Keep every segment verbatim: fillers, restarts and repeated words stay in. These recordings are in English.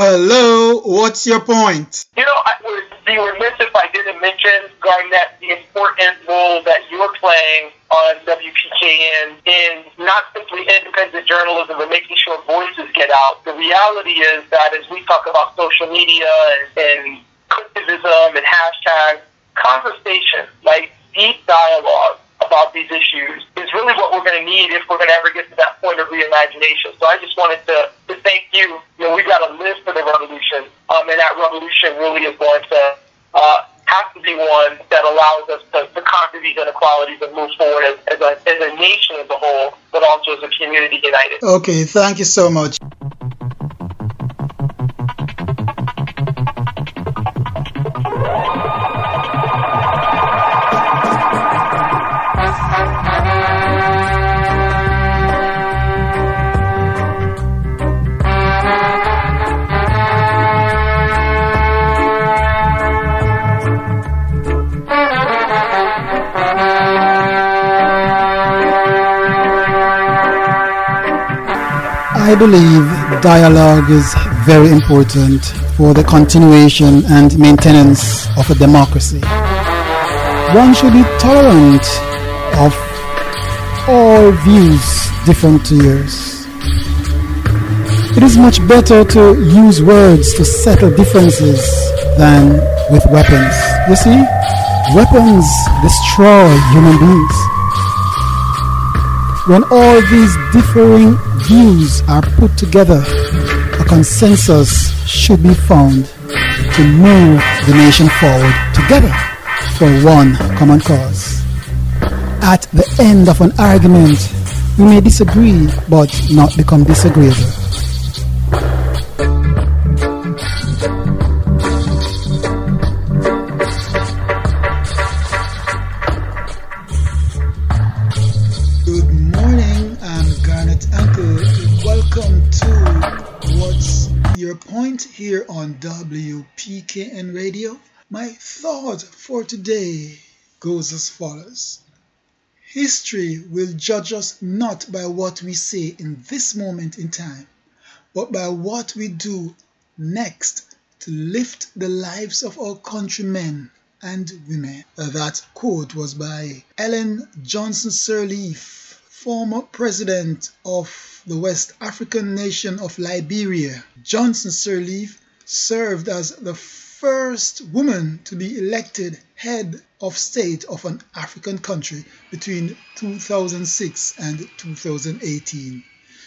Hello, what's your point? You know, I would be remiss if I didn't mention, Garnett, the important role that you're playing on W P K N in not simply independent journalism, but making sure voices get out. The reality is that as we talk about social media and, and criticism and hashtags, conversation, like deep dialogue about these issues, is really what we're going to need if we're going to ever get to that point of reimagination. So I just wanted to, to thank you. You know, we've got to live for the revolution, um, and that revolution really is going to uh, have to be one that allows us to, to conquer these inequalities and move forward as, as, a, as a nation as a whole, but also as a community united. Okay, thank you so much. I believe dialogue is very important for the continuation and maintenance of a democracy. One should be tolerant of all views different to yours. It is much better to use words to settle differences than with weapons. You see, weapons destroy human beings. When all these differing views are put together, a consensus should be found to move the nation forward together for one common cause. At the end of an argument, we may disagree but not become disagreeable. Here on W P K N Radio, my thought for today goes as follows. History will judge us not by what we say in this moment in time, but by what we do next to lift the lives of our countrymen and women. That quote was by Ellen Johnson Sirleaf, former president of the West African nation of Liberia. Johnson Sirleaf served as the first woman to be elected head of state of an African country between two thousand six and two thousand eighteen.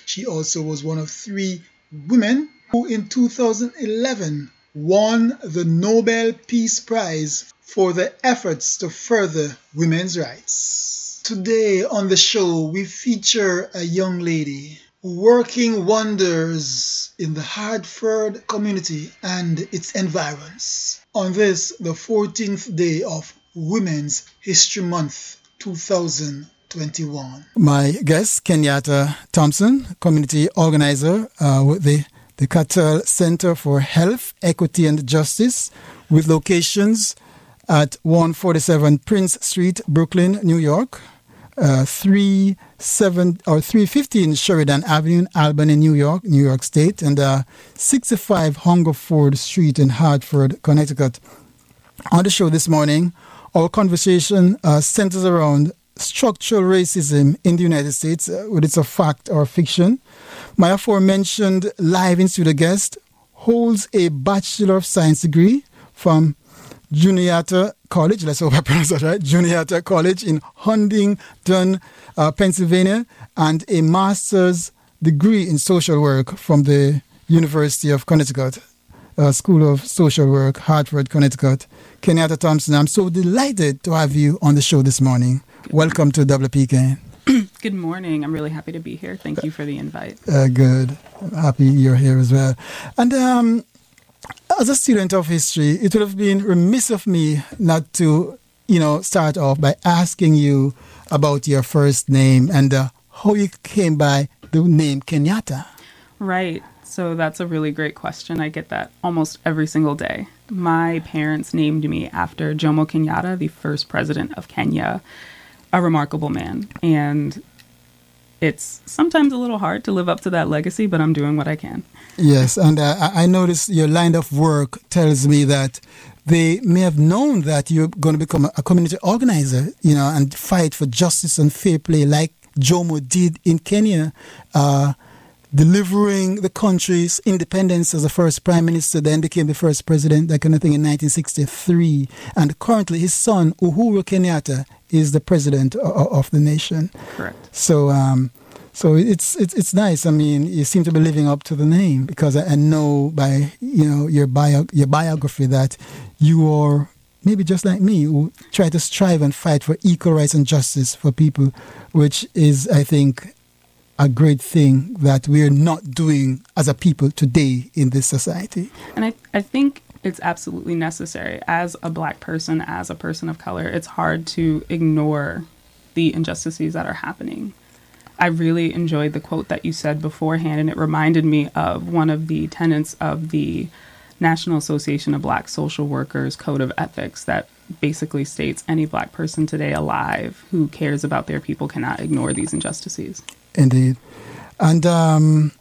She also was one of three women who in two thousand eleven won the Nobel Peace Prize for their efforts to further women's rights. Today on the show, we feature a young lady working wonders in the Hartford community and its environs. On this, the fourteenth day of Women's History Month twenty twenty-one. My guest, Kenyatta Thompson, community organizer uh, with the, the Katal Center for Health Equity and Justice, with locations at one forty-seven Prince Street, Brooklyn, New York, Uh, three seven or three fifteen Sheridan Avenue, Albany, New York, New York State, and uh, sixty-five Hungerford Street in Hartford, Connecticut. On the show this morning, our conversation uh, centers around structural racism in the United States, uh, whether it's a fact or fiction. My aforementioned live in studio guest holds a Bachelor of Science degree from Juniata College, let's hope I pronounce that right, Juniata College in Huntington, uh, Pennsylvania, and a master's degree in social work from the University of Connecticut, uh, School of Social Work, Hartford, Connecticut. Kenyatta Thompson, I'm so delighted to have you on the show this morning. Welcome to W P K N. Good morning. I'm really happy to be here. Thank you for the invite. Uh, good. I'm happy you're here as well. And, um, as a student of history, it would have been remiss of me not to, you know, start off by asking you about your first name and uh, how you came by the name Kenyatta. Right. So that's a really great question. I get that almost every single day. My parents named me after Jomo Kenyatta, the first president of Kenya, a remarkable man. And it's sometimes a little hard to live up to that legacy, but I'm doing what I can. Yes, and uh, I noticed your line of work tells me that they may have known that you're going to become a community organizer, you know, and fight for justice and fair play like Jomo did in Kenya, uh, delivering the country's independence as the first prime minister, then became the first president, that kind of thing, in nineteen sixty-three. And currently his son, Uhuru Kenyatta, is the president of, of the nation. Correct. So um, so it's, it's it's nice. I mean, you seem to be living up to the name, because I, I know by, you know, your bio, your biography that you are maybe just like me, who try to strive and fight for equal rights and justice for people, which is, I think, a great thing that we are not doing as a people today in this society. And I, I think it's absolutely necessary. As a Black person, as a person of color, it's hard to ignore the injustices that are happening. I really enjoyed the quote that you said beforehand, and it reminded me of one of the tenets of the National Association of Black Social Workers Code of Ethics that basically states any Black person today alive who cares about their people cannot ignore these injustices. Indeed. And um,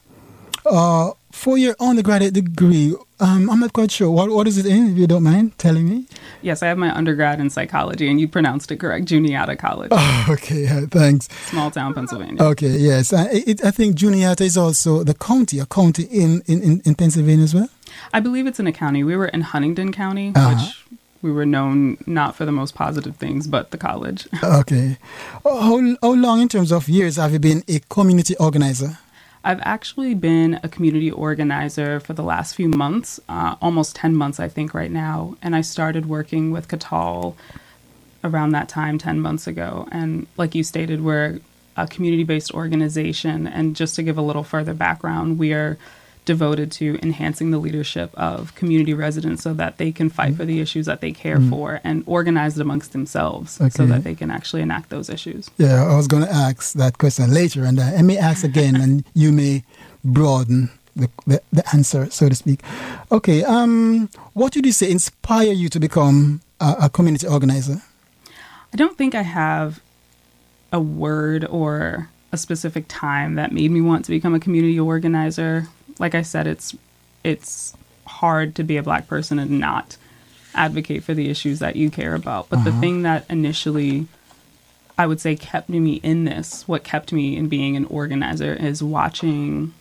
uh, for your undergraduate degree, um, I'm not quite sure. What, what is it in, if you don't mind telling me? Yes, I have my undergrad in psychology, and you pronounced it correct, Juniata College. Oh, okay, yeah, thanks. Small town, Pennsylvania. Okay, yes. I, it, I think Juniata is also the county, a county in, in, in Pennsylvania as well? I believe it's in a county. We were in Huntingdon County, uh-huh. which we were known not for the most positive things, but the college. Okay. How, how long in terms of years have you been a community organizer? I've actually been a community organizer for the last few months, uh, almost ten months, I think, right now. And I started working with Katal around that time, ten months ago. And like you stated, we're a community-based organization. And just to give a little further background, we are devoted to enhancing the leadership of community residents so that they can fight mm-hmm. for the issues that they care mm-hmm. for and organize it amongst themselves okay. so that they can actually enact those issues. Yeah, I was going to ask that question later, and I may ask again, and you may broaden the, the, the answer, so to speak. Okay, um, what would you say inspire you to become a, a community organizer? I don't think I have a word or a specific time that made me want to become a community organizer. Like I said, it's it's hard to be a Black person and not advocate for the issues that you care about. But uh-huh. the thing that initially, I would say, kept me in this, what kept me in being an organizer, is watching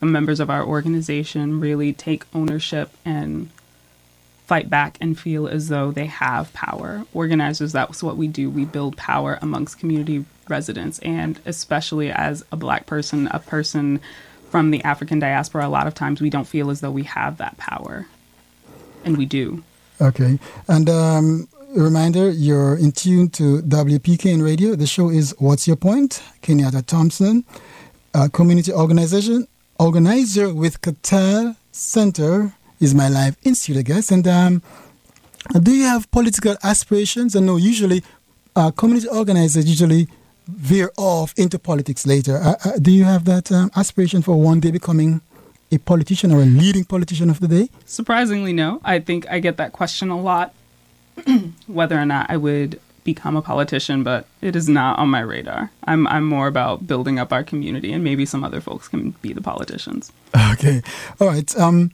the members of our organization really take ownership and fight back and feel as though they have power. Organizers, that's what we do. We build power amongst community residents. And especially as a Black person, a person from the African diaspora, a lot of times we don't feel as though we have that power, and we do. Okay, and um, a reminder, you're in tune to W P K N Radio. The show is What's Your Point? Kenyatta Thompson, a community organization organizer with Katal Center, is my live in studio guest. And um, do you have political aspirations? I know usually uh, community organizers usually veer off into politics later. Uh, uh, do you have that um, aspiration for one day becoming a politician or a leading politician of the day? Surprisingly, no. I think I get that question a lot, whether or not I would become a politician, but it is not on my radar. I'm I'm more about building up our community, and maybe some other folks can be the politicians. Okay. All right. Um,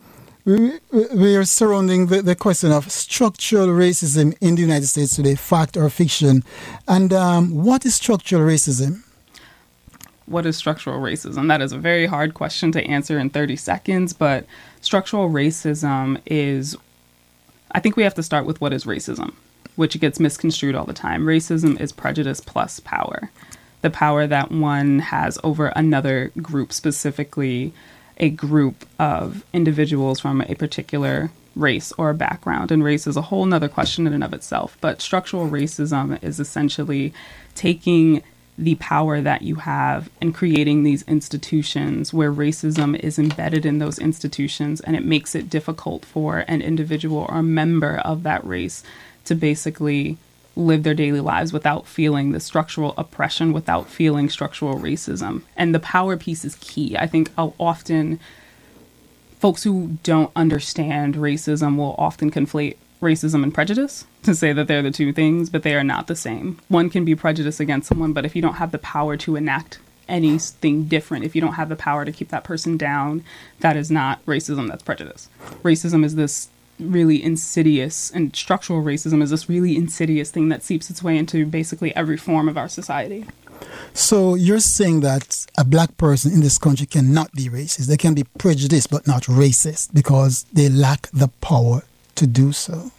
we, we are surrounding the, the question of structural racism in the United States today, fact or fiction. And um, what is structural racism? What is structural racism? That is a very hard question to answer in thirty seconds, but structural racism is, I think we have to start with what is racism, which gets misconstrued all the time. Racism is prejudice plus power, the power that one has over another group, specifically a group of individuals from a particular race or background. And race is a whole nother question in and of itself. But structural racism is essentially taking the power that you have and creating these institutions where racism is embedded in those institutions, and it makes it difficult for an individual or a member of that race to basically live their daily lives without feeling the structural oppression, without feeling structural racism. And the power piece is key. I think often folks who don't understand racism will often conflate racism and prejudice to say that they're the two things, but they are not the same. One can be prejudiced against someone, but if you don't have the power to enact anything different. If you don't have the power to keep that person down, that is not racism, that's prejudice. Racism is this really insidious, and structural racism is this really insidious thing that seeps its way into basically every form of our society. So you're saying that a black person in this country cannot be racist. They can be prejudiced but not racist because they lack the power to do so.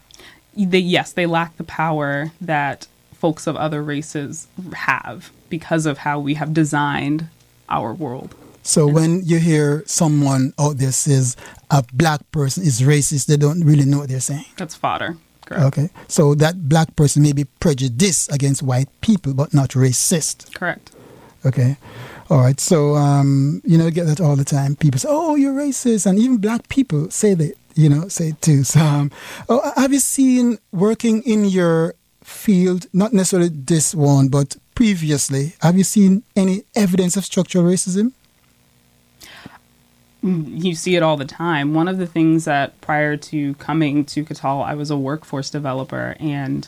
They, yes, they lack the power that folks of other races have because of how we have designed our world. So when you hear someone out there says a black person is racist, they don't really know what they're saying. That's fodder. Correct. Okay. So that black person may be prejudiced against white people, but not racist. Correct. Okay. All right. So, um, you know, you get that all the time. People say, oh, you're racist. And even black people say that, you know, say it too. So, um, oh, have you seen working in your field, not necessarily this one, but previously, have you seen any evidence of structural racism? You see it all the time. One of the things that prior to coming to Katal, I was a workforce developer, and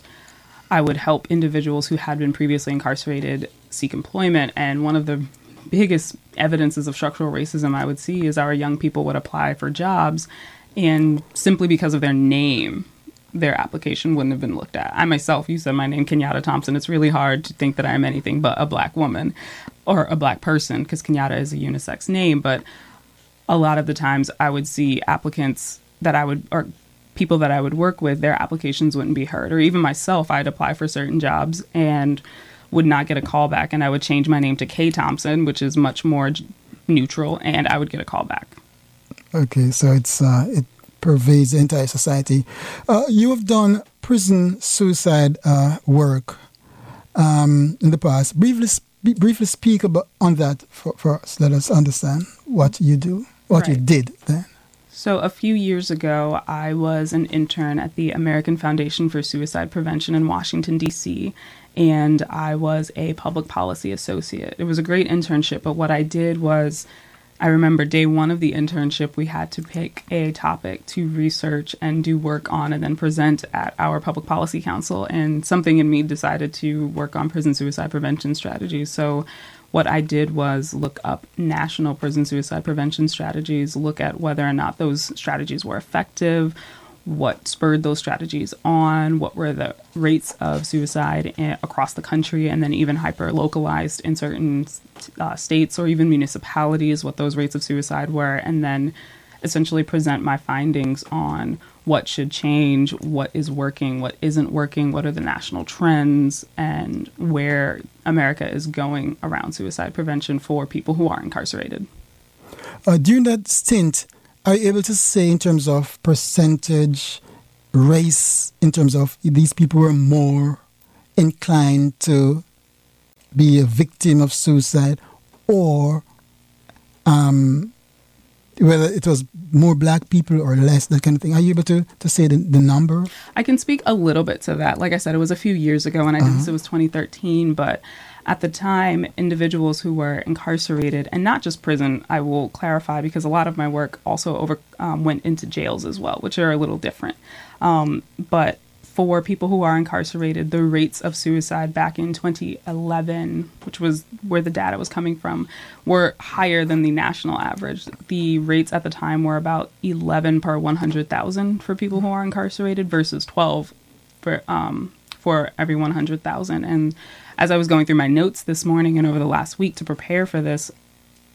I would help individuals who had been previously incarcerated seek employment. And one of the biggest evidences of structural racism I would see is our young people would apply for jobs, and simply because of their name, their application wouldn't have been looked at. I myself, you said my name, Kenyatta Thompson. It's really hard to think that I am anything but a black woman or a black person, because Kenyatta is a unisex name, but a lot of the times I would see applicants that I would, or people that I would work with, their applications wouldn't be heard. Or even myself, I'd apply for certain jobs and would not get a call back. And I would change my name to K Thompson, which is much more neutral, and I would get a call back. Okay, so it's uh, it pervades the entire society. Uh, you have done prison suicide uh, work um, in the past. Briefly, sp- briefly speak about on that for, for us. Let us understand what you do. What right. you did then? So a few years ago, I was an intern at the American Foundation for Suicide Prevention in Washington, D C, and I was a public policy associate. It was a great internship, but what I did was, I remember day one of the internship, we had to pick a topic to research and do work on and then present at our public policy council, and something in me decided to work on prison suicide prevention strategies. So what I did was look up national prison suicide prevention strategies, look at whether or not those strategies were effective, what spurred those strategies on, what were the rates of suicide across the country, and then even hyper-localized in certain uh, states or even municipalities, what those rates of suicide were, and then essentially present my findings on what should change, what is working, what isn't working, what are the national trends, and where America is going around suicide prevention for people who are incarcerated. Uh, during that stint, are you able to say in terms of percentage, race, in terms of these people were more inclined to be a victim of suicide, or um, whether it was more black people or less, that kind of thing? Are you able to, to say the, the number? I can speak a little bit to that. Like I said, it was a few years ago, and I uh-huh. think it was twenty thirteen. But at the time, individuals who were incarcerated, and not just prison, I will clarify, because a lot of my work also over um, went into jails as well, which are a little different. Um, but for people who are incarcerated, the rates of suicide back in twenty eleven, which was where the data was coming from, were higher than the national average. The rates at the time were about eleven per one hundred thousand for people who are incarcerated versus twelve for um, for every one hundred thousand. And as I was going through my notes this morning and over the last week to prepare for this,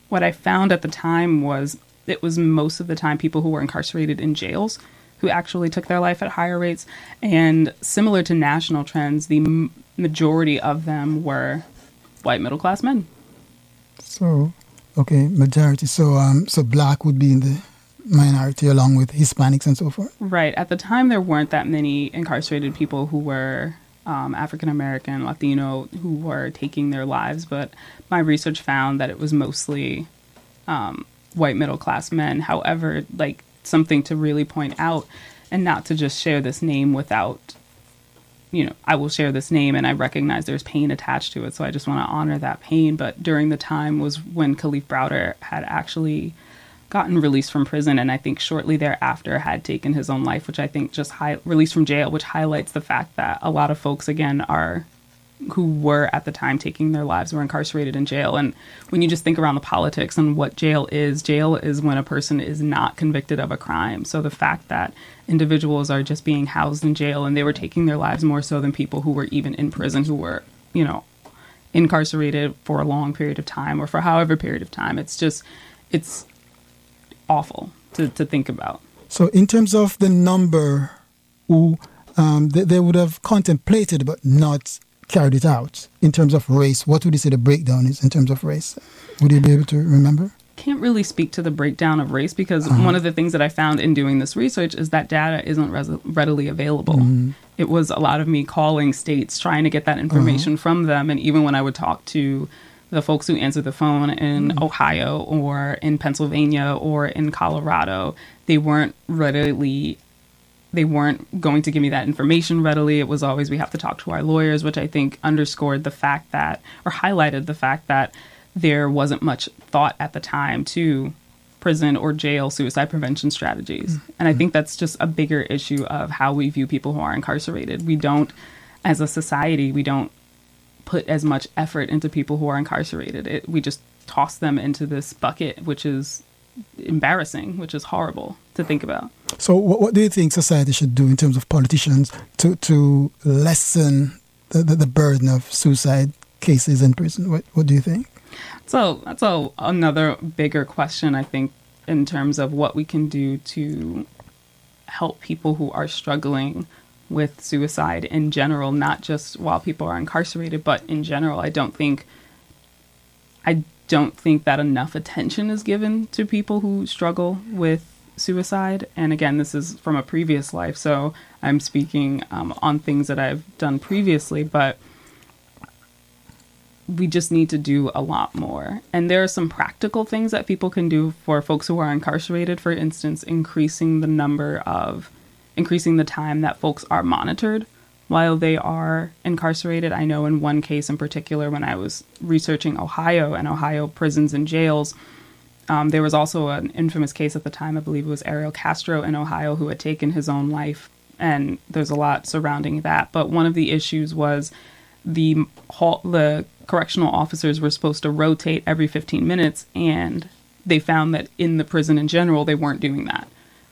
what I found at the time was it was most of the time people who were incarcerated in jails who actually took their life at higher rates. And similar to national trends, the m- majority of them were white middle-class men. So, okay, majority. So, um, so black would be in the minority along with Hispanics and so forth? Right. At the time, there weren't that many incarcerated people who were um, African-American, Latino, who were taking their lives. But my research found that it was mostly um, white middle-class men. However, like, something to really point out, and not to just share this name without, you know, I will share this name and I recognize there's pain attached to it, so I just want to honor that pain. But during the time was when Kalief Browder had actually gotten released from prison, and I think shortly thereafter had taken his own life, which I think just high, released from jail, which highlights the fact that a lot of folks, again, are who were at the time taking their lives were incarcerated in jail. And when you just think around the politics and what jail is, jail is when a person is not convicted of a crime. So the fact that individuals are just being housed in jail and they were taking their lives more so than people who were even in prison, who were, you know, incarcerated for a long period of time or for however period of time. It's just, it's awful to, to think about. So in terms of the number who um, they, they would have contemplated but not carried it out, in terms of race, what would you say the breakdown is in terms of race? Would you be able to remember? Can't really speak to the breakdown of race because uh-huh. one of the things that I found in doing this research is that data isn't res- readily available. Mm-hmm. It was a lot of me calling states, trying to get that information uh-huh. from them. And even when I would talk to the folks who answered the phone in mm-hmm. Ohio or in Pennsylvania or in Colorado, they weren't readily They weren't going to give me that information readily. It was always, we have to talk to our lawyers, which I think underscored the fact that, or highlighted the fact that there wasn't much thought at the time to prison or jail suicide prevention strategies. Mm-hmm. And I think that's just a bigger issue of how we view people who are incarcerated. We don't, as a society, we don't put as much effort into people who are incarcerated. It, we just toss them into this bucket, which is embarrassing, which is horrible to think about. So what, what do you think society should do in terms of politicians to, to lessen the, the, the burden of suicide cases in prison? What, what do you think? So that's a, another bigger question, I think, in terms of what we can do to help people who are struggling with suicide in general, not just while people are incarcerated, but in general. I don't think... I don't think that enough attention is given to people who struggle with suicide. And again, this is from a previous life, so I'm speaking um, on things that I've done previously, but we just need to do a lot more. And there are some practical things that people can do for folks who are incarcerated. For instance, increasing the number of, increasing the time that folks are monitored while they are incarcerated. I know in one case in particular, when I was researching Ohio and Ohio prisons and jails, um, there was also an infamous case at the time, I believe it was Ariel Castro in Ohio, who had taken his own life. And there's a lot surrounding that. But one of the issues was the, the correctional officers were supposed to rotate every fifteen minutes. And they found that in the prison in general, they weren't doing that.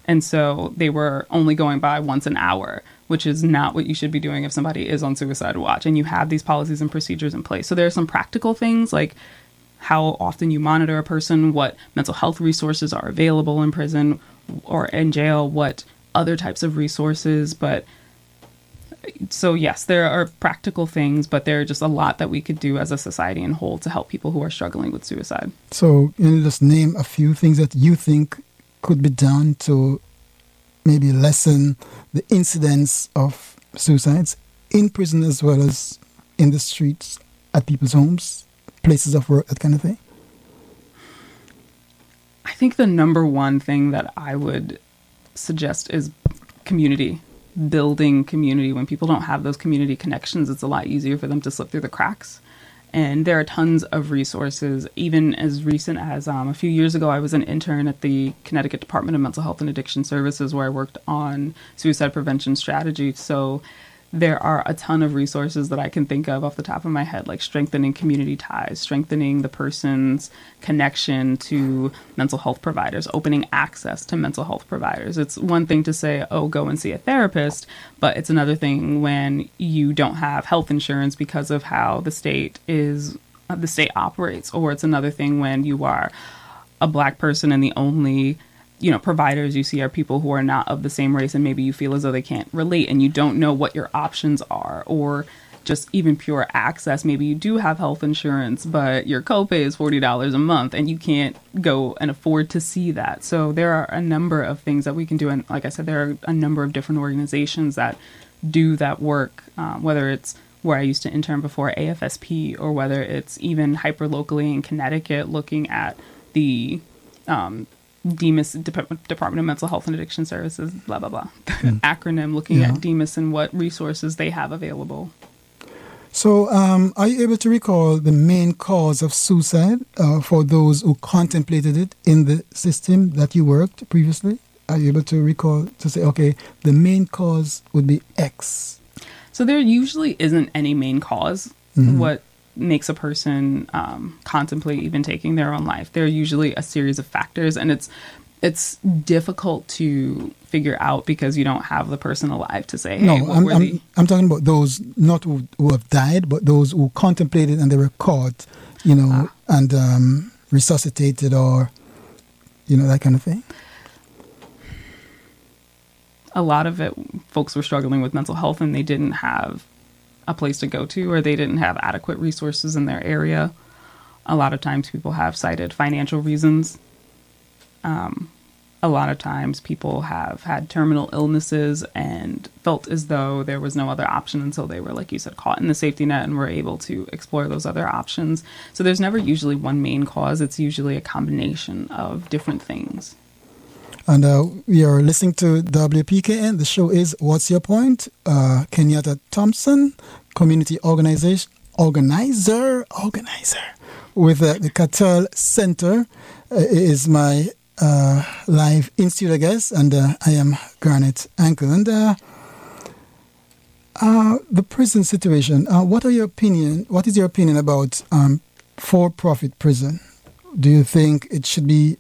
And so they were only going by once an hour, which is not what you should be doing if somebody is on suicide watch and you have these policies and procedures in place. So there are some practical things like how often you monitor a person, what mental health resources are available in prison or in jail, what other types of resources. But so, yes, there are practical things, but there are just a lot that we could do as a society in whole to help people who are struggling with suicide. So can you just name a few things that you think could be done to maybe lessen the incidence of suicides in prison as well as in the streets, at people's homes, places of work, that kind of thing? I think the number one thing that I would suggest is community, building community. When people don't have those community connections, it's a lot easier for them to slip through the cracks. And there are tons of resources, even as recent as um, a few years ago, I was an intern at the Connecticut Department of Mental Health and Addiction Services, where I worked on suicide prevention strategy. So there are a ton of resources that I can think of off the top of my head, like strengthening community ties, strengthening the person's connection to mental health providers, opening access to mental health providers. It's one thing to say, oh, go and see a therapist, but it's another thing when you don't have health insurance because of how the state is, uh, the state operates, or it's another thing when you are a Black person and the only you know, providers you see are people who are not of the same race, and maybe you feel as though they can't relate and you don't know what your options are, or just even pure access. Maybe you do have health insurance, but your copay is forty dollars a month and you can't go and afford to see that. So there are a number of things that we can do. And like I said, there are a number of different organizations that do that work, um, whether it's where I used to intern before, A F S P, or whether it's even hyper locally in Connecticut, looking at the, um, D M I S, Department of Mental Health and Addiction Services, blah, blah, blah, mm. acronym, looking yeah. at D M I S and what resources they have available. So um, are you able to recall the main cause of suicide uh, for those who contemplated it in the system that you worked previously? Are you able to recall to say, okay, the main cause would be X? So there usually isn't any main cause. mm-hmm. what makes a person um, contemplate even taking their own life. There are usually a series of factors, and it's it's difficult to figure out because you don't have the person alive to say, hey, no, what I'm, were I'm, the... I'm talking about those not who, who have died, but those who contemplated and they were caught, you know, ah. and um, resuscitated or, you know, that kind of thing. A lot of it, folks were struggling with mental health and they didn't have a place to go to, or they didn't have adequate resources in their area. A lot of times people have cited financial reasons. Um, a lot of times people have had terminal illnesses and felt as though there was no other option until they were, like you said, caught in the safety net and were able to explore those other options. So there's never usually one main cause. It's usually a combination of different things. And uh, we are listening to W P K N. The show is What's Your Point? Uh, Kenyatta Thompson, community organization, organizer, organizer with uh, the Katal Center uh, is my uh, live in-studio guest, and uh, I am Garnett Ankle. And uh, uh, the prison situation. Uh, what are your opinion? What is your opinion about um, for-profit prison? Do you think it should be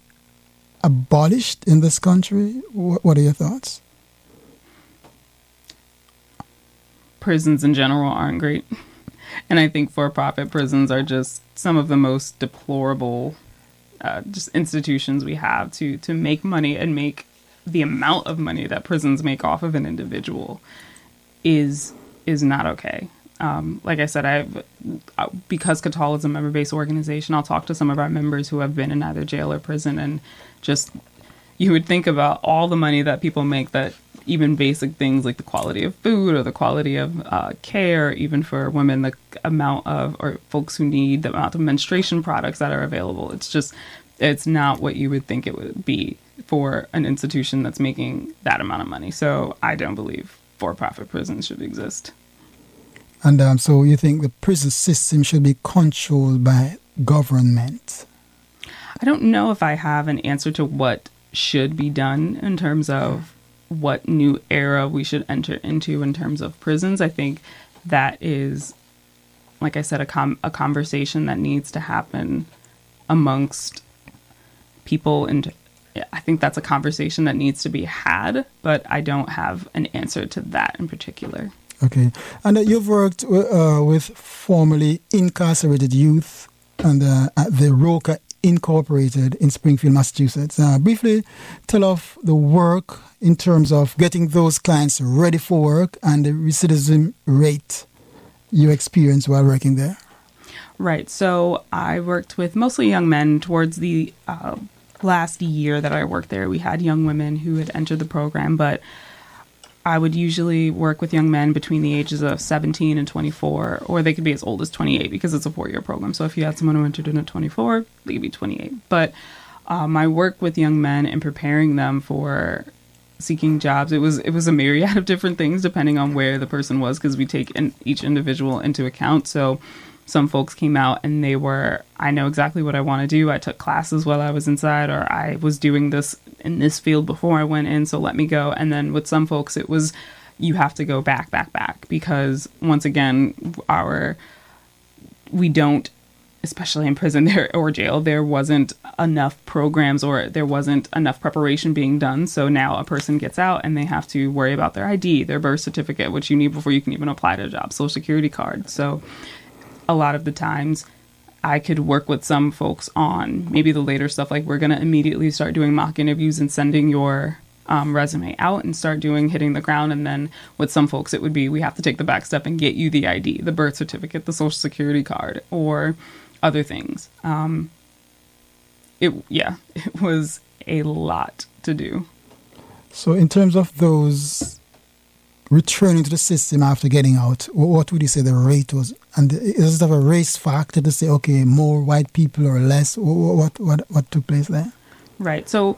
abolished in this country? What are your thoughts? Prisons in general aren't great. And I think for-profit prisons are just some of the most deplorable uh, just institutions we have to, to make money, and make the amount of money that prisons make off of an individual is is not okay. Um, like I said, I've because Katal is a member-based organization, I'll talk to some of our members who have been in either jail or prison, and just you would think about all the money that people make, that even basic things like the quality of food or the quality of uh, care, even for women, the amount of, or folks who need, the amount of menstruation products that are available. It's just, it's not what you would think it would be for an institution that's making that amount of money. So I don't believe for-profit prisons should exist. And um, so you think the prison system should be controlled by government? I don't know if I have an answer to what should be done in terms of what new era we should enter into in terms of prisons. I think that is, like I said, a, com- a conversation that needs to happen amongst people. And I think that's a conversation that needs to be had, but I don't have an answer to that in particular. Okay. And uh, you've worked uh, with formerly incarcerated youth and uh, at the Roca Incorporated in Springfield, Massachusetts. Uh, briefly tell off the work in terms of getting those clients ready for work and the recidivism rate you experienced while working there. Right. So I worked with mostly young men. Towards the uh, last year that I worked there, we had young women who had entered the program, but I would usually work with young men between the ages of seventeen and twenty-four, or they could be as old as twenty-eight because it's a four-year program. So if you had someone who entered in at twenty-four, they could be twenty-eight. But uh, my work with young men and preparing them for seeking jobs, it was it was a myriad of different things depending on where the person was, because we take in, each individual into account. So some folks came out and they were, I know exactly what I want to do. I took classes while I was inside, or I was doing this in this field before I went in, so let me go. And then with some folks, it was, you have to go back, back, back, because once again, our, we don't, especially in prison there or jail, there wasn't enough programs, or there wasn't enough preparation being done. So now a person gets out and they have to worry about their I D, their birth certificate, which you need before you can even apply to a job, social security card. So a lot of the times I could work with some folks on maybe the later stuff, like we're going to immediately start doing mock interviews and sending your um, resume out and start doing hitting the ground. And then with some folks, it would be, we have to take the back step and get you the I D, the birth certificate, the social security card, or other things. Um, it, yeah, it was a lot to do. So in terms of those returning to the system after getting out, what would you say the rate was? And is it a race factor to say, okay, more white people or less? What what what took place there? Right. So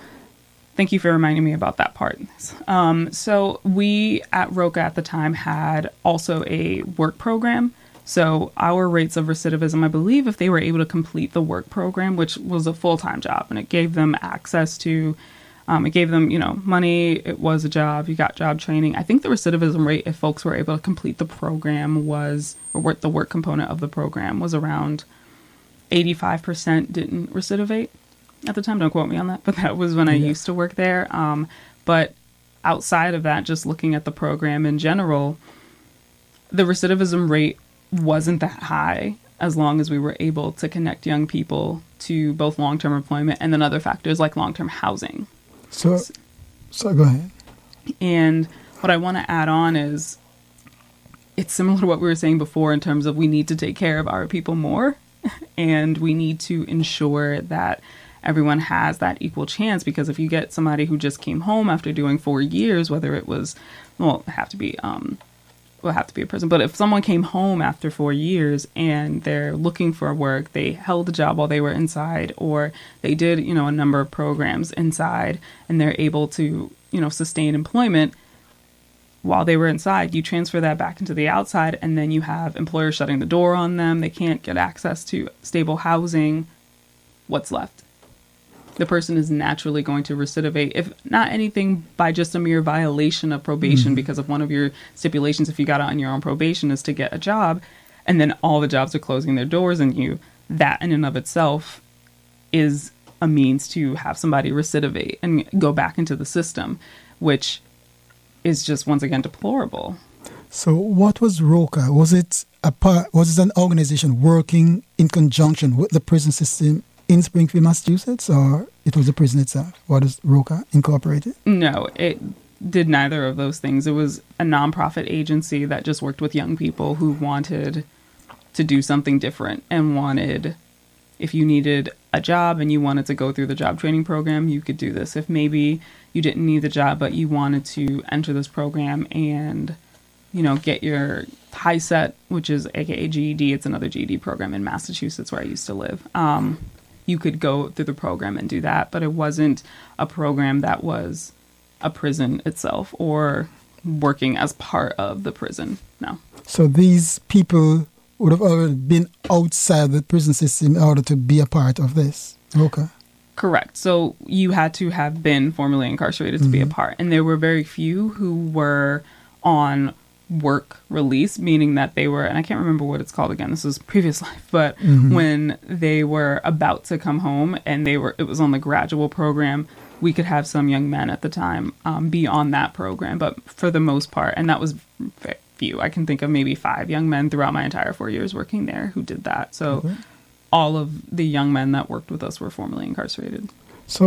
thank you for reminding me about that part. Um, so we at Roca at the time had also a work program. So our rates of recidivism, I believe, if they were able to complete the work program, which was a full-time job, and it gave them access to Um, it gave them, you know, money. It was a job. You got job training. I think the recidivism rate, if folks were able to complete the program, was, or the work component of the program, was around eighty-five percent didn't recidivate at the time. Don't quote me on that, but that was when I yeah. used to work there. Um, but outside of that, just looking at the program in general, the recidivism rate wasn't that high as long as we were able to connect young people to both long-term employment and then other factors like long-term housing. So, so go ahead. And what I want to add on is it's similar to what we were saying before in terms of we need to take care of our people more, and we need to ensure that everyone has that equal chance, because if you get somebody who just came home after doing four years, whether it was, well, have to be, um, will have to be a person, but if someone came home after four years and they're looking for work, they held a job while they were inside, or they did, you know, a number of programs inside, and they're able to, you know, sustain employment while they were inside, you transfer that back into the outside, and then you have employers shutting the door on them. They can't get access to stable housing. What's left? The person is naturally going to recidivate, if not anything, by just a mere violation of probation, mm. because of one of your stipulations, if you got out on your own probation, is to get a job, and then all the jobs are closing their doors on you. That in and of itself is a means to have somebody recidivate and go back into the system, which is just, once again, deplorable. So what was Roca? Was it a part, was it an organization working in conjunction with the prison system in Springfield, Massachusetts, or it was the prison itself? What is Roca Incorporated? No, it did neither of those things. It was a nonprofit agency that just worked with young people who wanted to do something different and wanted, if you needed a job and you wanted to go through the job training program, you could do this. If maybe you didn't need the job, but you wanted to enter this program and, you know, get your HISET, which is aka G E D. It's another G E D program in Massachusetts where I used to live. Um, You could go through the program and do that, but it wasn't a program that was a prison itself or working as part of the prison, no. So these people would have already been outside the prison system in order to be a part of this. Okay. Correct. So you had to have been formerly incarcerated to mm-hmm. be a part, and there were very few who were on work release, meaning that they were, and I can't remember what it's called again, this was previous life, but mm-hmm. when they were about to come home and they were, it was on the gradual program, we could have some young men at the time um, be on that program, but for the most part, and that was few, I can think of maybe five young men throughout my entire four years working there who did that. So mm-hmm. all of the young men that worked with us were formerly incarcerated. So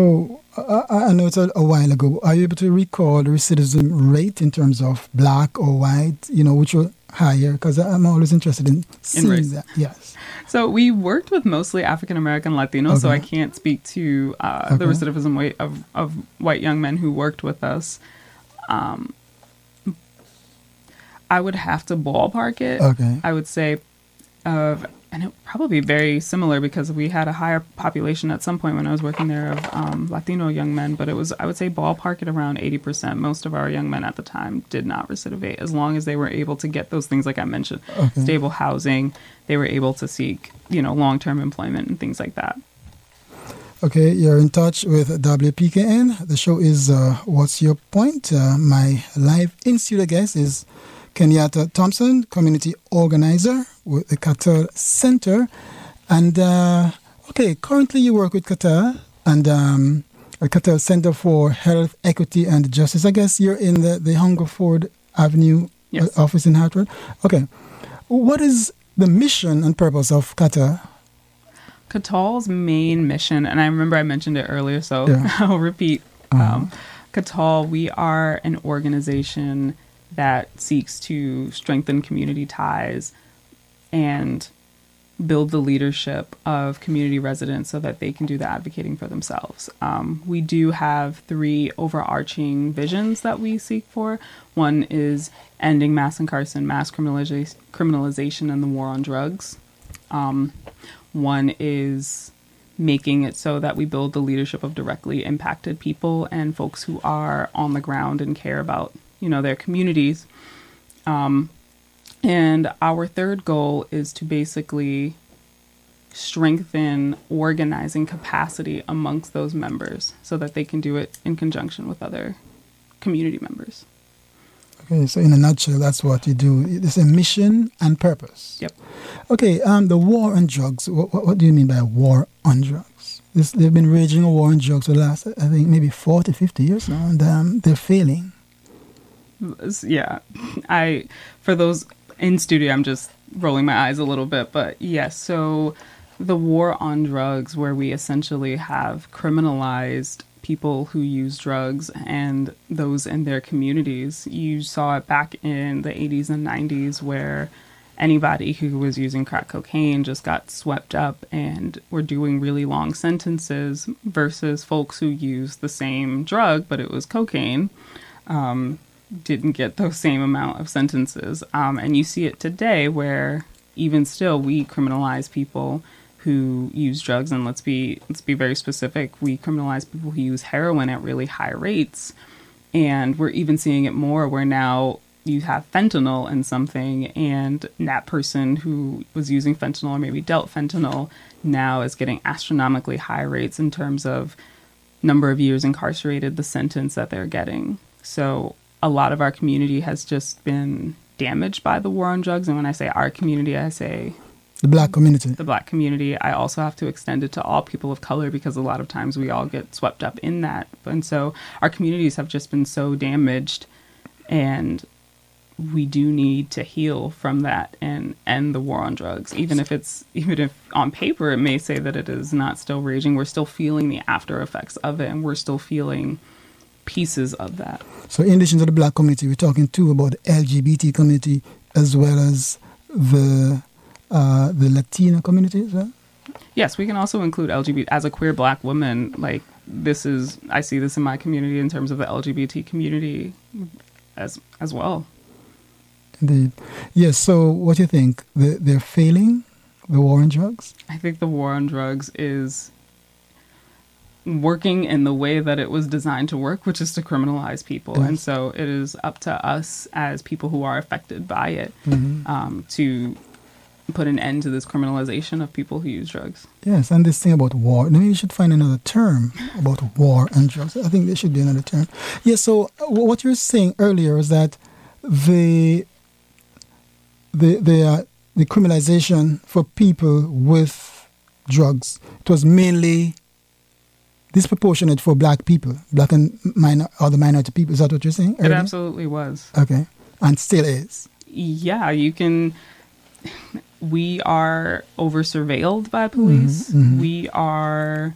uh, I know it's a, a while ago. Are you able to recall the recidivism rate in terms of black or white, you know, which were higher? Because I'm always interested in seeing in that. Yes. So we worked with mostly African-American Latinos, okay. so I can't speak to uh, okay. the recidivism rate of, of white young men who worked with us. Um, I would have to ballpark it. Okay. I would say of... And it would probably be very similar because we had a higher population at some point when I was working there of um, Latino young men, but it was, I would say, ballpark at around eighty percent. Most of our young men at the time did not recidivate as long as they were able to get those things like I mentioned, okay. stable housing. They were able to seek, you know, long-term employment and things like that. Okay, you're in touch with W P K N. The show is uh, What's Your Point? Uh, my live in-studio guest is Kenyatta Thompson, community organizer with the Katal Center. And, uh, okay, currently you work with Katal and um, the Katal Center for Health Equity and Justice. I guess you're in the, the Hungerford Avenue yes. office in Hartford. Okay. What is the mission and purpose of Katal? Katal's main mission, and I remember I mentioned it earlier, so yeah. I'll repeat. Uh-huh. Um, Katal, we are an organization that seeks to strengthen community ties and build the leadership of community residents so that they can do the advocating for themselves. Um, we do have three overarching visions that we seek for. One is ending mass incarceration, mass criminaliza- criminalization, and the war on drugs. Um, one is making it so that we build the leadership of directly impacted people and folks who are on the ground and care about, you know, their communities. Um, and our third goal is to basically strengthen organizing capacity amongst those members so that they can do it in conjunction with other community members. Okay, so in a nutshell, that's what you do. It's a mission and purpose. Yep. Okay, um, the war on drugs, what, what, what do you mean by war on drugs? This, they've been raging a war on drugs for the last, I think, maybe forty, fifty years now, and um, they're failing. Yeah. I, for those in studio, I'm just rolling my eyes a little bit, but yes, yeah, so the war on drugs, where we essentially have criminalized people who use drugs and those in their communities. You saw it back in the eighties and nineties where anybody who was using crack cocaine just got swept up and were doing really long sentences versus folks who used the same drug, but it was cocaine, um, didn't get those same amount of sentences. Um, and you see it today where even still we criminalize people who use drugs, and let's be let's be very specific, we criminalize people who use heroin at really high rates, and we're even seeing it more where now you have fentanyl in something, and that person who was using fentanyl or maybe dealt fentanyl now is getting astronomically high rates in terms of number of years incarcerated, the sentence that they're getting. So a lot of our community has just been damaged by the war on drugs, and when I say our community, I say the black community. The black community. I also have to extend it to all people of color because a lot of times we all get swept up in that. And so our communities have just been so damaged, and we do need to heal from that and end the war on drugs. Even if it's, even if on paper it may say that it is not still raging, we're still feeling the after effects of it, and we're still feeling pieces of that. So in addition to the black community, we're talking too about the L G B T community as well as the Uh, the Latino communities, right? Yes, we can also include L G B T. As a queer black woman, like this is, I see this in my community in terms of the L G B T community as as well. Indeed. Yes, so what do you think? The, they're failing, the war on drugs? I think the war on drugs is working in the way that it was designed to work, which is to criminalize people. Yes. And so it is up to us as people who are affected by it mm-hmm. um, to put an end to this criminalization of people who use drugs. Yes, and this thing about war. Maybe you should find another term about war and drugs. I think there should be another term. Yes, so what you were saying earlier is that the the the, uh, the criminalization for people with drugs, it was mainly disproportionate for black people, black and minor, or the minority people. Is that what you're saying earlier? It absolutely was. Okay, and still is. Yeah, you can... We are over-surveilled by police. Mm-hmm, mm-hmm. We are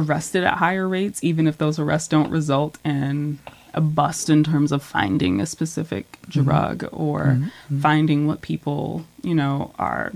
arrested at higher rates, even if those arrests don't result in a bust in terms of finding a specific drug mm-hmm. or mm-hmm. finding what people, you know, are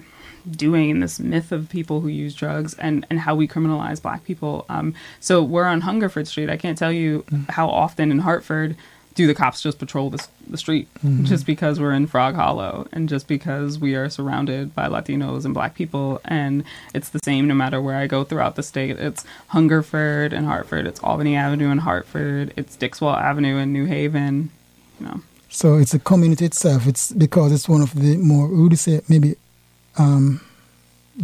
doing in this myth of people who use drugs and, and how we criminalize black people. Um, so we're on Hungerford Street. I can't tell you mm-hmm. how often in Hartford do the cops just patrol the, the street mm-hmm. just because we're in Frog Hollow and just because we are surrounded by Latinos and black people. And it's the same no matter where I go throughout the state. It's Hungerford and Hartford. It's Albany Avenue and Hartford. It's Dixwell Avenue in New Haven. You know. So it's a community itself. It's because it's one of the more, would you say, maybe um,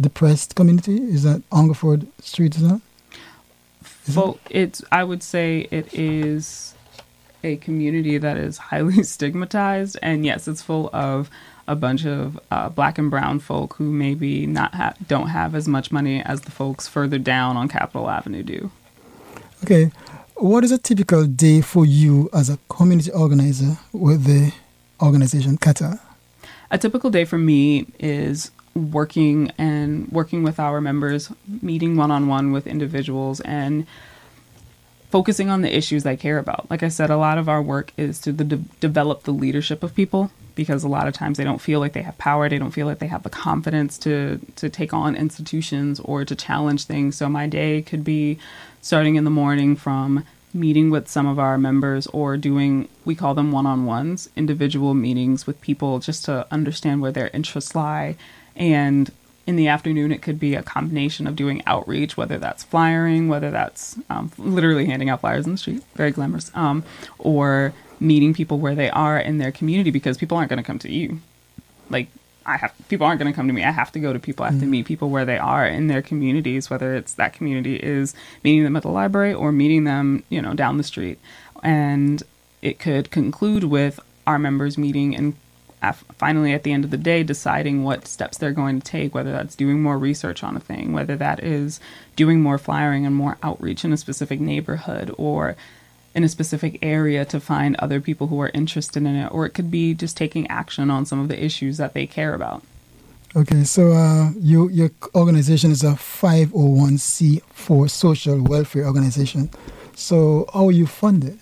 depressed community? Is that Hungerford Street? Is that? Is well, it? it's, I would say it is a community that is highly stigmatized, and yes, it's full of a bunch of uh, black and brown folk who maybe not ha- don't have as much money as the folks further down on Capitol Avenue do. Okay, what is a typical day for you as a community organizer with the organization Katal? A typical day for me is working and working with our members, meeting one-on-one with individuals, and focusing on the issues I care about. Like I said, a lot of our work is to the de- develop the leadership of people because a lot of times they don't feel like they have power. They don't feel like they have the confidence to, to take on institutions or to challenge things. So my day could be starting in the morning from meeting with some of our members or doing, we call them one-on-ones, individual meetings with people just to understand where their interests lie. And in the afternoon, it could be a combination of doing outreach, whether that's flyering, whether that's um, literally handing out flyers in the street, very glamorous, um, or meeting people where they are in their community because people aren't going to come to you. Like, I have people aren't going to come to me. I have to go to people. I have mm-hmm. to meet people where they are in their communities, whether it's that community is meeting them at the library or meeting them, you know, down the street. And it could conclude with our members meeting and finally, at the end of the day, deciding what steps they're going to take, whether that's doing more research on a thing, whether that is doing more flyering and more outreach in a specific neighborhood or in a specific area to find other people who are interested in it, or it could be just taking action on some of the issues that they care about. Okay, so uh, you, your organization is a five oh one c four social welfare organization. So how are you funded?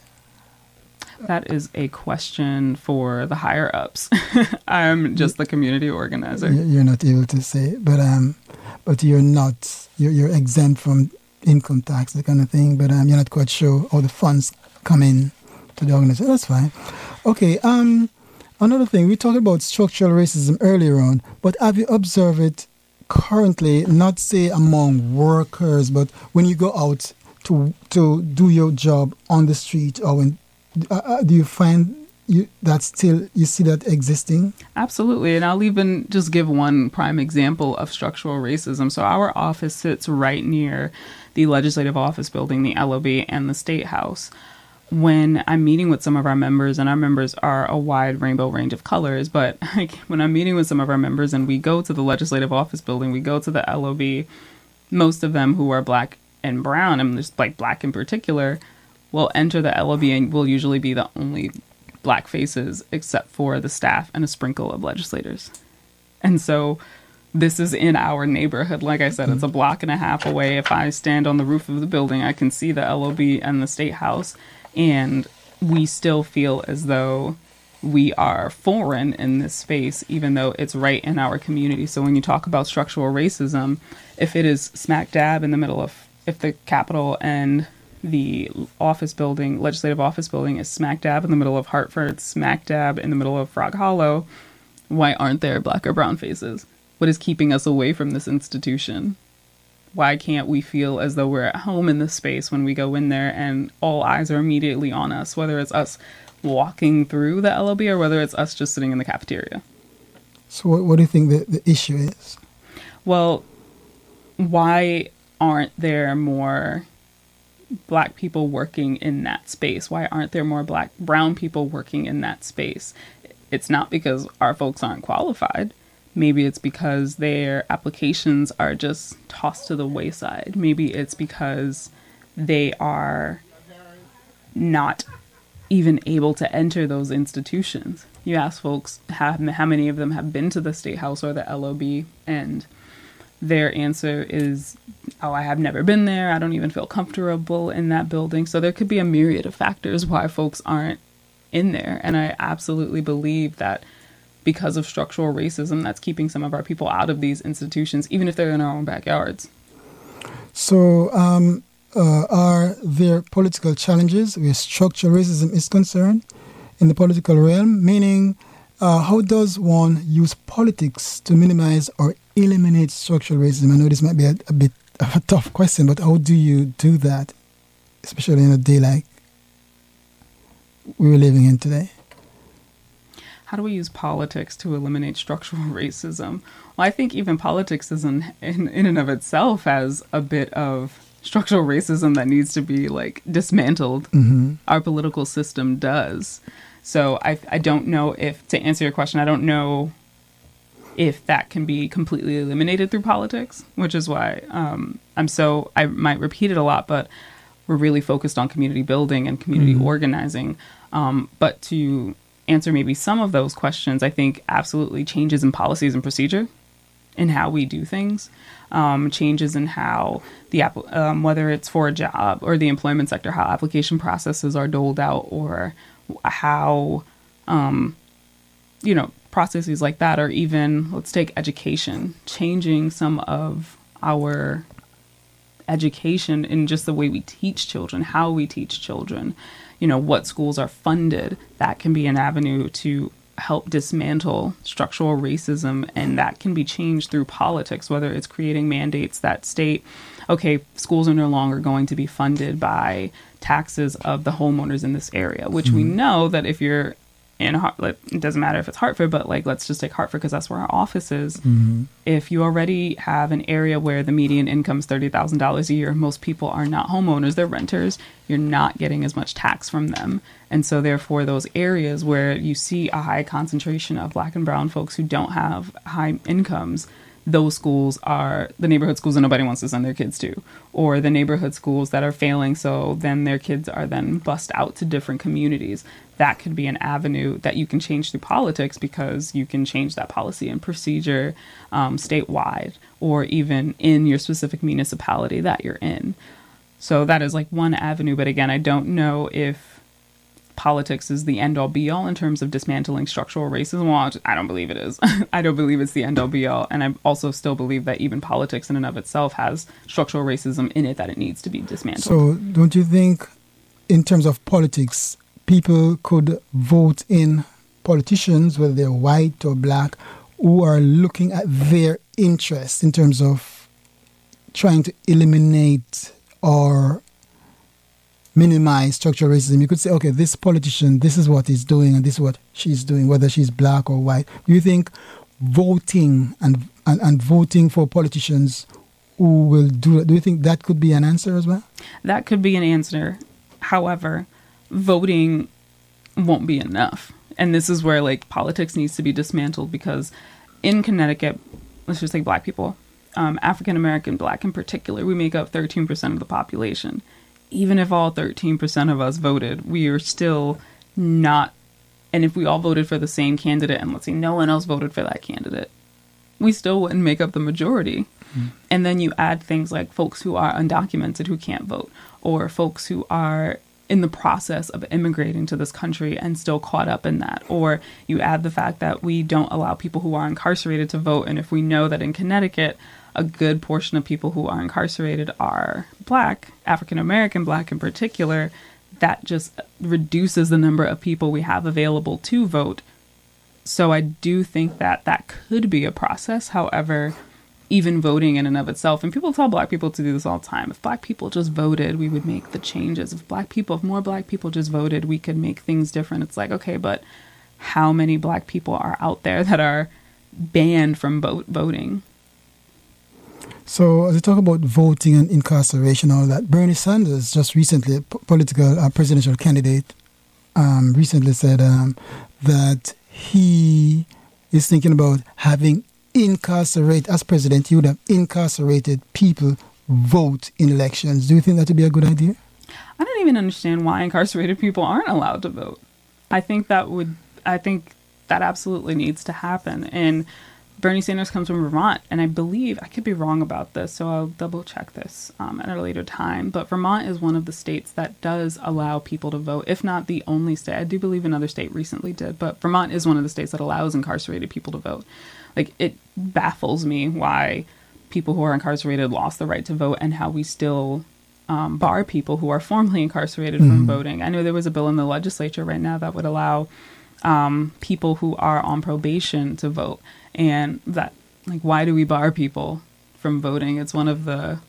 That is a question for the higher-ups. I'm just the community organizer. You're not able to say, but um, but you're not, you're, you're exempt from income tax, that kind of thing, but um, you're not quite sure how the funds come in to the organization. That's fine. Okay, um, another thing, we talked about structural racism earlier on, but have you observed it currently, not say among workers, but when you go out to to do your job on the street or when Uh, do you find you, that still you see that existing? Absolutely. And I'll even just give one prime example of structural racism. So our office sits right near the legislative office building, the L O B, and the State House. When I'm meeting with some of our members, and our members are a wide rainbow range of colors, but like, when I'm meeting with some of our members and we go to the legislative office building, we go to the L O B, most of them who are black and brown, and just like black in particular, will enter the L O B and will usually be the only black faces except for the staff and a sprinkle of legislators. And so this is in our neighborhood. Like I said, it's a block and a half away. If I stand on the roof of the building, I can see the L O B and the State House, and we still feel as though we are foreign in this space, even though it's right in our community. So when you talk about structural racism, if it is smack dab in the middle of, if the Capitol and the office building, legislative office building is smack dab in the middle of Hartford, smack dab in the middle of Frog Hollow, why aren't there black or brown faces? What is keeping us away from this institution? Why can't we feel as though we're at home in this space when we go in there and all eyes are immediately on us, whether it's us walking through the L O B or whether it's us just sitting in the cafeteria? So what, what do you think the, the issue is? Well, why aren't there more black people working in that space? Why aren't there more black, brown people working in that space? It's not because our folks aren't qualified. Maybe it's because their applications are just tossed to the wayside. Maybe it's because they are not even able to enter those institutions. You ask folks how, how many of them have been to the State House or the L O B, and their answer is, oh, I have never been there. I don't even feel comfortable in that building. So there could be a myriad of factors why folks aren't in there. And I absolutely believe that because of structural racism, that's keeping some of our people out of these institutions, even if they're in our own backyards. So um, uh, are there political challenges where structural racism is concerned in the political realm? Meaning, uh, how does one use politics to minimize or eliminate structural racism? I know this might be a, a bit of a tough question, but how do you do that, especially in a day like we're living in today? How do we use politics to eliminate structural racism? Well, I think even politics is in, in, in and of itself has a bit of structural racism that needs to be like dismantled. Mm-hmm. Our political system does. So I, I don't know if, to answer your question, I don't know if that can be completely eliminated through politics, which is why um, I'm so, I might repeat it a lot, but we're really focused on community building and community mm-hmm. organizing. Um, but to answer maybe some of those questions, I think absolutely changes in policies and procedure in how we do things, um, changes in how the, um, whether it's for a job or the employment sector, how application processes are doled out, or how, um, you know, processes like that, or even, let's take education, changing some of our education in just the way we teach children, how we teach children, you know, what schools are funded. That can be an avenue to help dismantle structural racism, and that can be changed through politics, whether it's creating mandates that state, okay, schools are no longer going to be funded by taxes of the homeowners in this area, which mm-hmm. we know that if you're in Har- like, it doesn't matter if it's Hartford, but like let's just take Hartford because that's where our office is. Mm-hmm. If you already have an area where the median income is thirty thousand dollars a year, most people are not homeowners, they're renters. You're not getting as much tax from them. And so therefore, those areas where you see a high concentration of Black and brown folks who don't have high incomes, those schools are the neighborhood schools that nobody wants to send their kids to, or the neighborhood schools that are failing. So then their kids are then bussed out to different communities. That could be an avenue that you can change through politics, because you can change that policy and procedure um, statewide, or even in your specific municipality that you're in. So that is like one avenue. But again, I don't know if politics is the end all be all in terms of dismantling structural racism. Well, I don't believe it is. I don't believe it's the end all be all. And I also still believe that even politics in and of itself has structural racism in it that it needs to be dismantled. So don't you think in terms of politics, people could vote in politicians, whether they're white or black, who are looking at their interests in terms of trying to eliminate or minimize structural racism? You could say, okay, this politician, this is what he's doing and this is what she's doing, whether she's black or white. Do you think voting and, and, and voting for politicians who will do it, do you think that could be an answer as well? That could be an answer. However, voting won't be enough. And this is where like politics needs to be dismantled, because in Connecticut, let's just say black people, um, African-American, black in particular, we make up thirteen percent of the population. Even if all thirteen percent of us voted, we are still not, and if we all voted for the same candidate, and let's say no one else voted for that candidate, we still wouldn't make up the majority. Mm-hmm. And then you add things like folks who are undocumented who can't vote, or folks who are in the process of immigrating to this country and still caught up in that. Or you add the fact that we don't allow people who are incarcerated to vote. And if we know that in Connecticut, a good portion of people who are incarcerated are black, African-American, black in particular, that just reduces the number of people we have available to vote. So I do think that that could be a process. However, even voting in and of itself, and people tell black people to do this all the time, if black people just voted, we would make the changes. If black people, if more black people just voted, we could make things different. It's like, okay, but how many black people are out there that are banned from vote voting? So as we talk about voting and incarceration, all that, Bernie Sanders just recently, political uh, presidential candidate, um, recently said um, that he is thinking about having incarcerate, as president, he would have incarcerated people vote in elections. Do you think that would be a good idea? I don't even understand why incarcerated people aren't allowed to vote. I think that would, I think that absolutely needs to happen. And Bernie Sanders comes from Vermont, and I believe, I could be wrong about this, so I'll double check this um, at a later time, but Vermont is one of the states that does allow people to vote, if not the only state. I do believe another state recently did, but Vermont is one of the states that allows incarcerated people to vote. Like, it baffles me why people who are incarcerated lost the right to vote, and how we still um, bar people who are formerly incarcerated mm. from voting. I know there was a bill in the legislature right now that would allow um, people who are on probation to vote. And that, like, why do we bar people from voting? It's one of the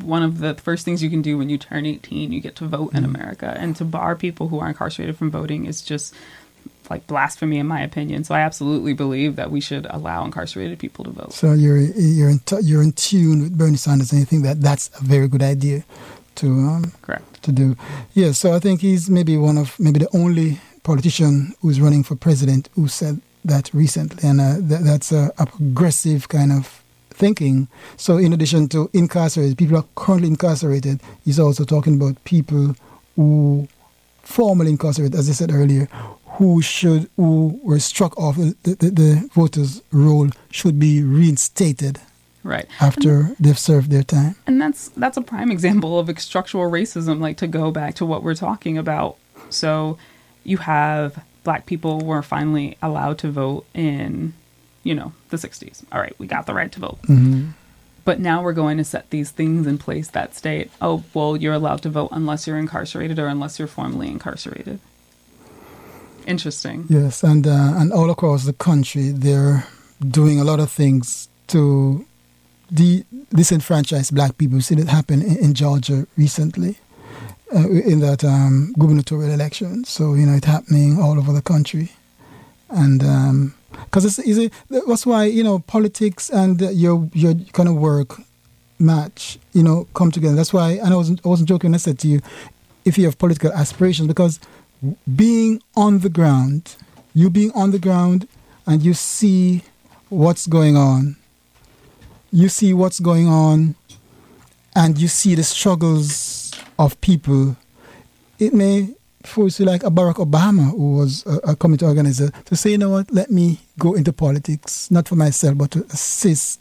one of the first things you can do when you turn eighteen. You get to vote mm. in America. And to bar people who are incarcerated from voting is just like blasphemy, in my opinion. So I absolutely believe that we should allow incarcerated people to vote. So you're you're in t- you're in tune with Bernie Sanders, and you think that that's a very good idea to um correct to do. Yeah. So I think he's maybe one of maybe the only politician who's running for president who said that recently, and uh, th- that's a, a progressive kind of thinking. So in addition to incarcerated people who are currently incarcerated, he's also talking about people who formerly incarcerated, as I said earlier, who should who were struck off the, the, the voters' roll should be reinstated, right, after and, they've served their time. And that's that's a prime example of structural racism. Like, to go back to what we're talking about, so you have black people were finally allowed to vote in, you know, the sixties. All right, we got the right to vote. Mm-hmm. But now we're going to set these things in place that state, oh, well, you're allowed to vote unless you're incarcerated or unless you're formerly incarcerated. Interesting. Yes, and uh, and all across the country, they're doing a lot of things to de- disenfranchise black people. We've seen it happen in, in Georgia recently, uh, in that um, gubernatorial election. So, you know, it's happening all over the country. and um, because it's easy. That's why, you know, politics and your your kind of work match, you know, come together. That's why, and I wasn't I wasn't joking when I said to you, if you have political aspirations, because being on the ground, you being on the ground, and you see what's going on, you see what's going on, and you see the struggles of people. It may force you, like a Barack Obama, who was a, a committee organizer, to say, you know what, let me go into politics, not for myself, but to assist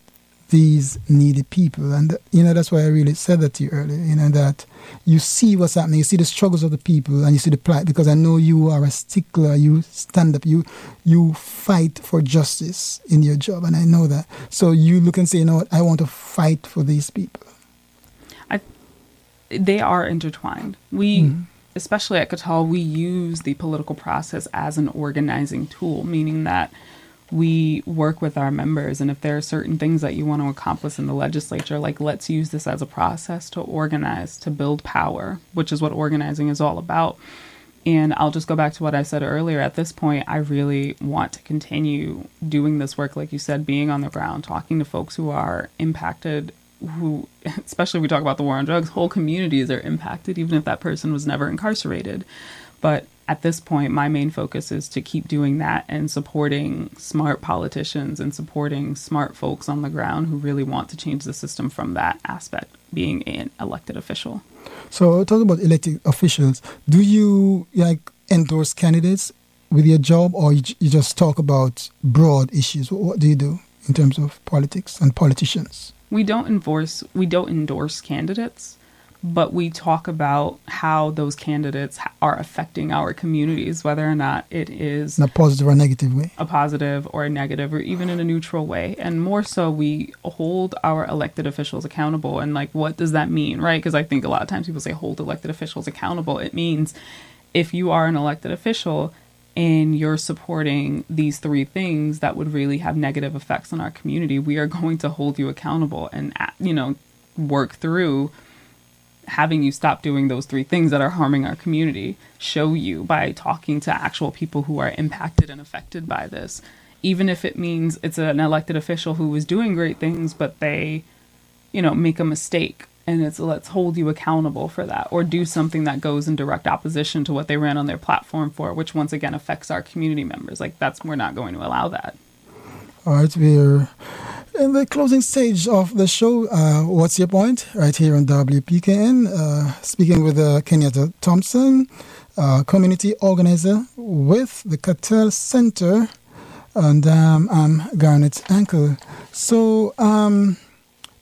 these needy people. And, you know, that's why I really said that to you earlier, you know, that you see what's happening, you see the struggles of the people, and you see the plight, because I know you are a stickler, you stand up, you you fight for justice in your job, and I know that. So you look and say, you know what, I want to fight for these people. I, they are intertwined. We, mm-hmm. especially at Katal, we use the political process as an organizing tool, meaning that we work with our members, and if there are certain things that you want to accomplish in the legislature, like, let's use this as a process to organize, to build power, which is what organizing is all about. And I'll just go back to what I said earlier. At this point, I really want to continue doing this work, like you said, being on the ground, talking to folks who are impacted, who, especially if we talk about the war on drugs, whole communities are impacted, even if that person was never incarcerated. But at this point, my main focus is to keep doing that and supporting smart politicians and supporting smart folks on the ground who really want to change the system from that aspect, being an elected official. So talking about elected officials, do you like endorse candidates with your job, or you, you just talk about broad issues? What do you do in terms of politics and politicians? We don't endorse, we don't endorse candidates, but we talk about how those candidates are affecting our communities, whether or not it is in a positive or negative way, a positive or a negative, or even in a neutral way. And more so, we hold our elected officials accountable. And like, what does that mean, right? Because I think a lot of times people say hold elected officials accountable. It means if you are an elected official and you're supporting these three things that would really have negative effects on our community, we are going to hold you accountable and, you know, work through having you stop doing those three things that are harming our community, show you by talking to actual people who are impacted and affected by this. Even if it means it's an elected official who is doing great things, but they, you know, make a mistake, and it's let's hold you accountable for that, or do something that goes in direct opposition to what they ran on their platform for, which once again affects our community members. Like, that's, we're not going to allow that. All right, we're in the closing stage of the show. Uh, what's your point? Right here on W P K N, uh, speaking with uh, Kenyatta Thompson, uh, community organizer with the Katal Center, and um, I'm Garnett Ankle. So, um,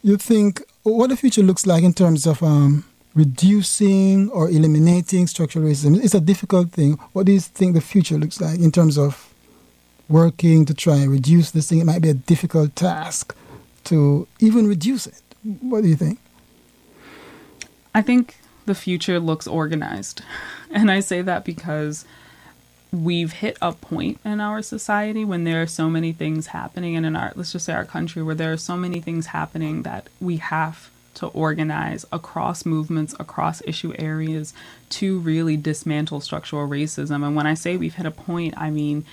you think what the future looks like in terms of um, reducing or eliminating structural racism? It's a difficult thing. What do you think the future looks like in terms of working to try and reduce this thing? It might be a difficult task to even reduce it. What do you think? I think the future looks organized. And I say that because we've hit a point in our society when there are so many things happening, and in our, let's just say our country, where there are so many things happening that we have to organize across movements, across issue areas to really dismantle structural racism. And when I say we've hit a point, I mean,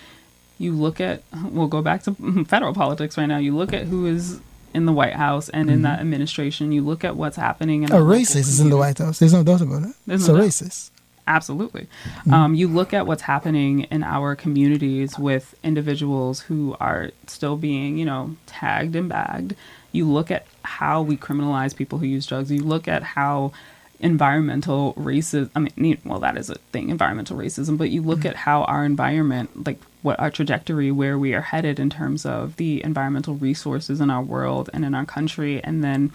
you look at, we'll go back to federal politics right now. You look at who is in the White House and mm-hmm. in that administration. You look at what's happening. In a racist is in the White House. There's no doubt about it. There's it's no a doubt. Racist. Absolutely. Mm-hmm. Um, you look at what's happening in our communities with individuals who are still being, you know, tagged and bagged. You look at how we criminalize people who use drugs. You look at how environmental racism, I mean, well, that is a thing, environmental racism, but you look mm-hmm. at how our environment, like, what our trajectory, where we are headed in terms of the environmental resources in our world and in our country. And then,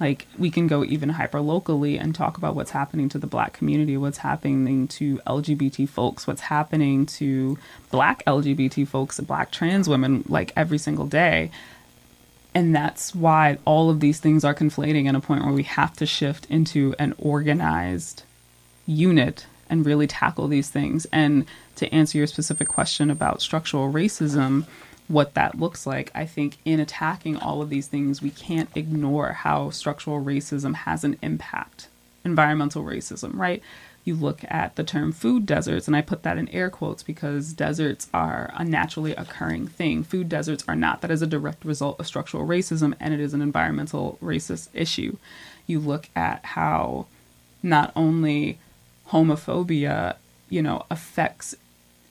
like, we can go even hyper locally and talk about what's happening to the Black community, what's happening to L G B T folks, what's happening to Black L G B T folks, Black trans women, like, every single day. And that's why all of these things are conflating in a point where we have to shift into an organized unit and really tackle these things. And to answer your specific question about structural racism, what that looks like, I think in attacking all of these things, we can't ignore how structural racism has an impact. Environmental racism, right? you look at the term food deserts, and I put that in air quotes because deserts are a naturally occurring thing. Food deserts are not. That is a direct result of structural racism, and it is an environmental racist issue. You look at how not only homophobia, you know, affects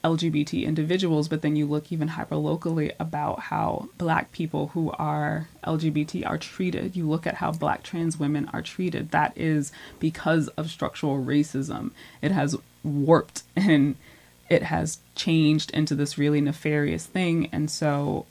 L G B T individuals, but then you look even hyper-locally about how Black people who are L G B T are treated. You look at how Black trans women are treated. That is because of structural racism. It has warped and it has changed into this really nefarious thing. And so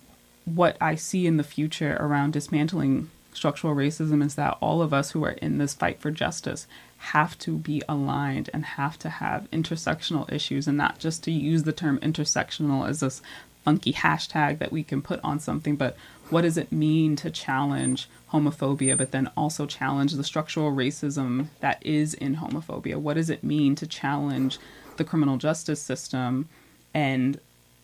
what I see in the future around dismantling structural racism is that all of us who are in this fight for justice have to be aligned and have to have intersectional issues, and not just to use the term intersectional as this funky hashtag that we can put on something, but what does it mean to challenge homophobia, but then also challenge the structural racism that is in homophobia? What does it mean to challenge the criminal justice system and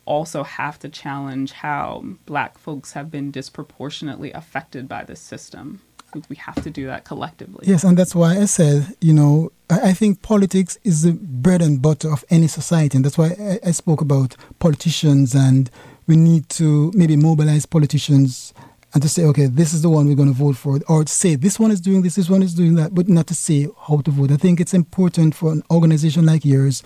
also have to challenge how Black folks have been disproportionately affected by this system? We have to do that collectively. Yes, and that's why I said, you know, I think politics is the bread and butter of any society. And that's why I spoke about politicians, and we need to maybe mobilize politicians and to say, okay, this is the one we're going to vote for, or say this one is doing this, this one is doing that, but not to say how to vote. I think it's important for an organization like yours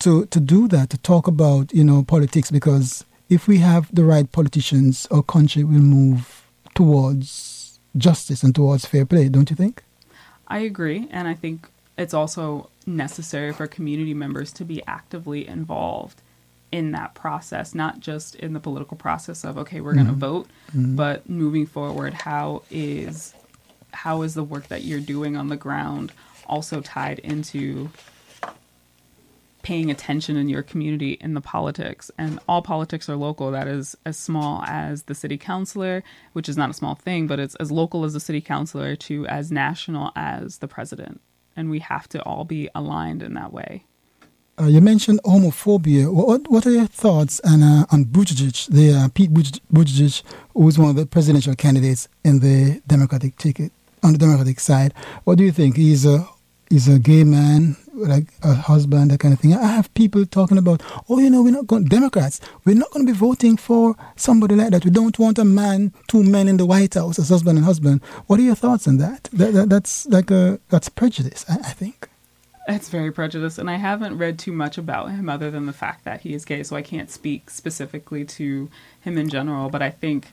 to, to do that, to talk about, you know, politics, because if we have the right politicians, our country will move towards justice and towards fair play, don't you think? I agree, and I think it's also necessary for community members to be actively involved in that process, not just in the political process of, okay, we're mm-hmm. going to vote, mm-hmm. but moving forward, how is how is the work that you're doing on the ground also tied into paying attention in your community in the politics? And all politics are local. That is as small as the city councilor, which is not a small thing, but it's as local as the city councilor to as national as the president. And we have to all be aligned in that way. Uh, you mentioned homophobia. What what are your thoughts on, uh, on Buttigieg, the, uh, Pete Buttigieg, who is one of the presidential candidates in the Democratic ticket, on the Democratic side? What do you think? He's a, he's a gay man, like a husband, that kind of thing. I have people talking about, oh, you know, we're not going, Democrats, we're not going to be voting for somebody like that. We don't want a man, two men in the White House as husband and husband. What are your thoughts on that? That, that that's like a, that's prejudice, I, I think. It's very prejudiced, and I haven't read too much about him other than the fact that he is gay, so I can't speak specifically to him in general, but I think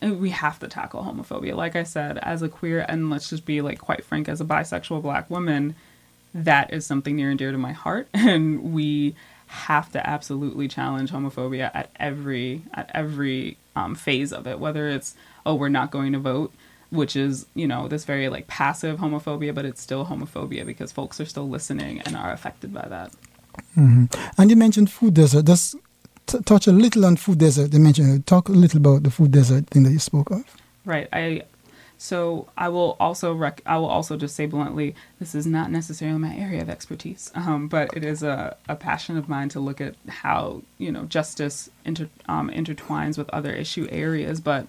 we have to tackle homophobia. Like I said, as a queer, and let's just be like quite frank, as a bisexual Black woman, that is something near and dear to my heart, and we have to absolutely challenge homophobia at every at every um, phase of it, whether it's, oh, we're not going to vote, which is, you know, this very like passive homophobia, but it's still homophobia because folks are still listening and are affected by that. Mm-hmm. And you mentioned food desert. Just t- touch a little on food desert. You mentioned, talk a little about the food desert thing that you spoke of. Right. I So I will also rec- I will also just say bluntly, this is not necessarily my area of expertise, um, but it is a, a passion of mine to look at how, you know, justice inter- um, intertwines with other issue areas. But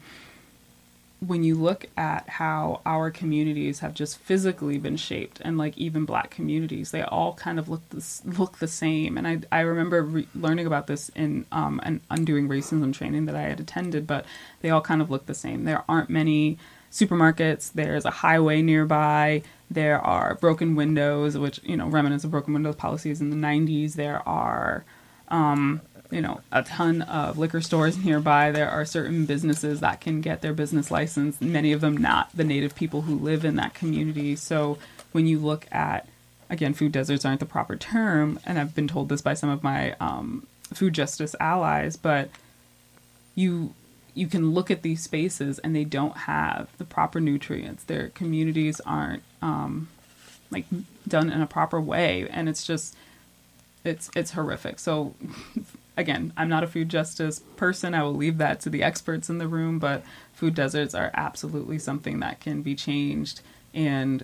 when you look at how our communities have just physically been shaped, and like even Black communities, they all kind of look this, look the same. And I I remember re- learning about this in um, an Undoing Racism training that I had attended, but they all kind of look the same. There aren't many supermarkets, there's a highway nearby, there are broken windows, which, you know, remnants of broken windows policies in the nineties, there are, um, you know, a ton of liquor stores nearby, there are certain businesses that can get their business license, many of them not the Native people who live in that community. So when you look at, again, food deserts aren't the proper term, and I've been told this by some of my um, food justice allies, but you... you can look at these spaces and they don't have the proper nutrients. Their communities aren't um, like done in a proper way. And it's just, it's, it's horrific. So again, I'm not a food justice person. I will leave that to the experts in the room, but food deserts are absolutely something that can be changed. And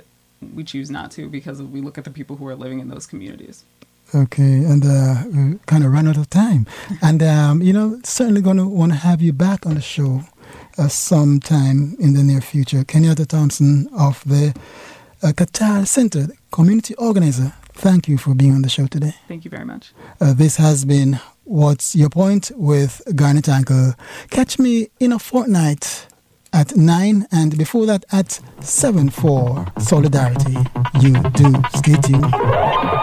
we choose not to because we look at the people who are living in those communities. Okay, and uh, we kind of ran out of time. And, um, you know, certainly going to want to have you back on the show uh, sometime in the near future. Kenyatta Thompson of the Uh, Katal Center, community organizer, thank you for being on the show today. Thank you very much. Uh, this has been What's Your Point with Garnett Ankle. Catch me in a fortnight at nine, and before that at seven for Solidarity. You do. Stay tuned.